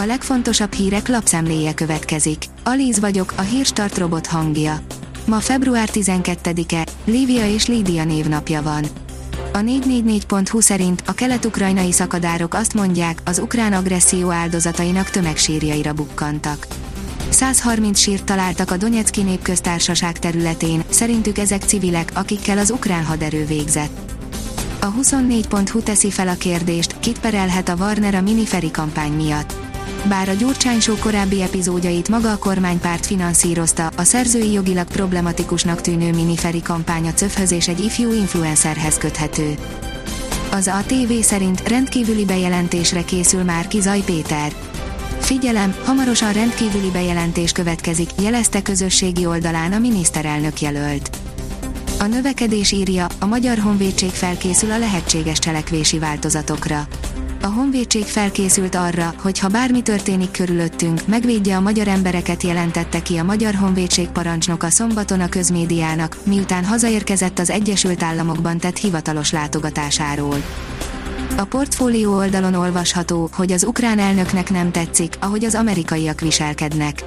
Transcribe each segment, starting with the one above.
a legfontosabb hírek lapszemléje következik. Alíz vagyok, a Hírstart robot hangja. Ma február 12-e, Lívia és Lídia névnapja van. A 444.hu szerint a kelet-ukrajnai szakadárok azt mondják, az ukrán agresszió áldozatainak tömegsírjaira bukkantak. 130 sírt találtak a Donetszki népköztársaság területén, szerintük ezek civilek, akikkel az ukrán haderő végzett. A 24.hu teszi fel a kérdést, kit perelhet a Warner a miniferi kampány miatt. Bár a Gyurcsánysó korábbi epizódjait maga a kormánypárt finanszírozta, a szerzői jogilag problematikusnak tűnő miniferi kampánya cöfhöz és egy ifjú influencerhez köthető. Az ATV szerint rendkívüli bejelentésre készül Márki-Zay Péter. Figyelem, hamarosan rendkívüli bejelentés következik, jelezte közösségi oldalán a miniszterelnök jelölt. A növekedés írja, a Magyar Honvédség felkészül a lehetséges cselekvési változatokra. A Honvédség felkészült arra, hogy ha bármi történik körülöttünk, megvédje a magyar embereket, jelentette ki a Magyar Honvédség parancsnoka szombaton a közmédiának, miután hazaérkezett az Egyesült Államokban tett hivatalos látogatásáról. A Portfólió oldalon olvasható, hogy az ukrán elnöknek nem tetszik, ahogy az amerikaiak viselkednek.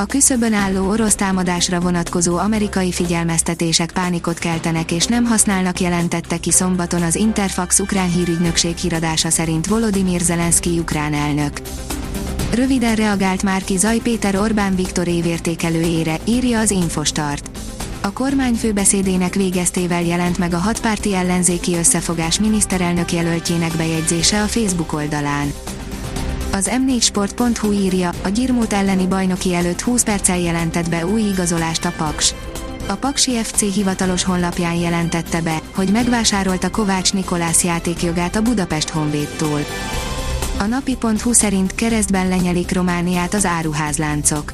A küszöbön álló orosz támadásra vonatkozó amerikai figyelmeztetések pánikot keltenek és nem használnak, jelentette ki szombaton az Interfax ukrán hírügynökség híradása szerint Volodymyr Zelenszky ukrán elnök. Röviden reagált Márki-Zay Péter Orbán Viktor évértékelőjére, írja az Infostart. A kormány főbeszédének végeztével jelent meg a hatpárti ellenzéki összefogás miniszterelnök jelöltjének bejegyzése a Facebook oldalán. Az M4Sport.hu írja, a Gyirmót elleni bajnoki előtt 20 perccel jelentett be új igazolást a Paks. A Paksi FC hivatalos honlapján jelentette be, hogy megvásárolta Kovács Nikolász játékjogát a Budapest Honvédtól. A Napi.hu szerint keresztben lenyelik Romániát az áruházláncok.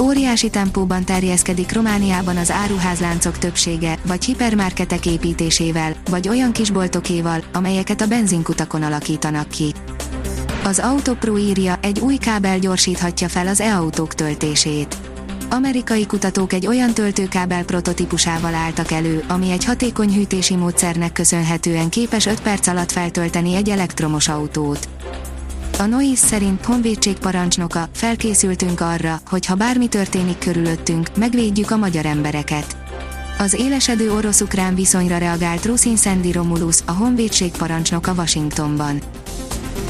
Óriási tempóban terjeszkedik Romániában az áruházláncok többsége, vagy hipermarketek építésével, vagy olyan kisboltokéval, amelyeket a benzinkutakon alakítanak ki. Az AutoPro írja, egy új kábel gyorsíthatja fel az e-autók töltését. Amerikai kutatók egy olyan töltőkábel prototípusával álltak elő, ami egy hatékony hűtési módszernek köszönhetően képes 5 perc alatt feltölteni egy elektromos autót. A Noizz szerint honvédség parancsnoka, felkészültünk arra, hogy ha bármi történik körülöttünk, megvédjük a magyar embereket. Az élesedő orosz-ukrán viszonyra reagált Rusin Sandy Romulus, a honvédség parancsnoka Washingtonban.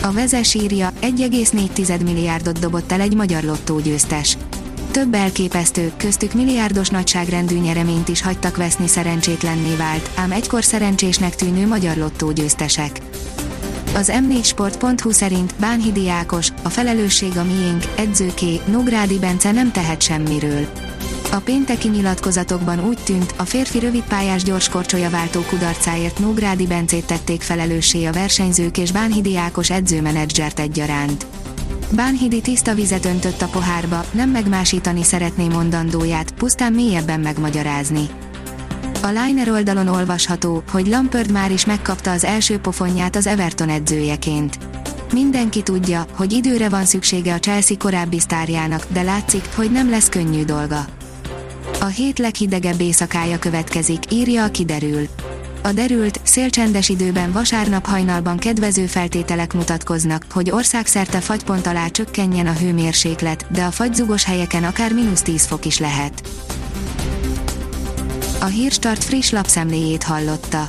A Vezes írja, 1,4 milliárdot dobott el egy magyar lottógyőztes. Több elképesztő, köztük milliárdos nagyságrendű nyereményt is hagytak veszni szerencsétlenné vált, ám egykor szerencsésnek tűnő magyar lottógyőztesek. Az M4Sport.hu szerint Bánhidi Ákos, a felelősség a miénk, edzőké, Nógrádi Bence nem tehet semmiről. A pénteki nyilatkozatokban úgy tűnt, a férfi rövidpályás gyorskorcsolyaváltó kudarcáért Nógrádi Bencét tették felelőssé a versenyzők és Bánhidi Ákos edzőmenedzsert egyaránt. Bánhidi tiszta vizet öntött a pohárba, nem megmásítani szeretné mondandóját, pusztán mélyebben megmagyarázni. A Liner oldalon olvasható, hogy Lampard már is megkapta az első pofonját az Everton edzőjeként. Mindenki tudja, hogy időre van szüksége a Chelsea korábbi sztárjának, de látszik, hogy nem lesz könnyű dolga. A hét leghidegebb éjszakája következik, írja a Kiderül. A derült, szélcsendes időben vasárnap hajnalban kedvező feltételek mutatkoznak, hogy országszerte fagypont alá csökkenjen a hőmérséklet, de a fagyzugos helyeken akár -10 fok is lehet. A Hírstart friss lapszemléjét hallotta.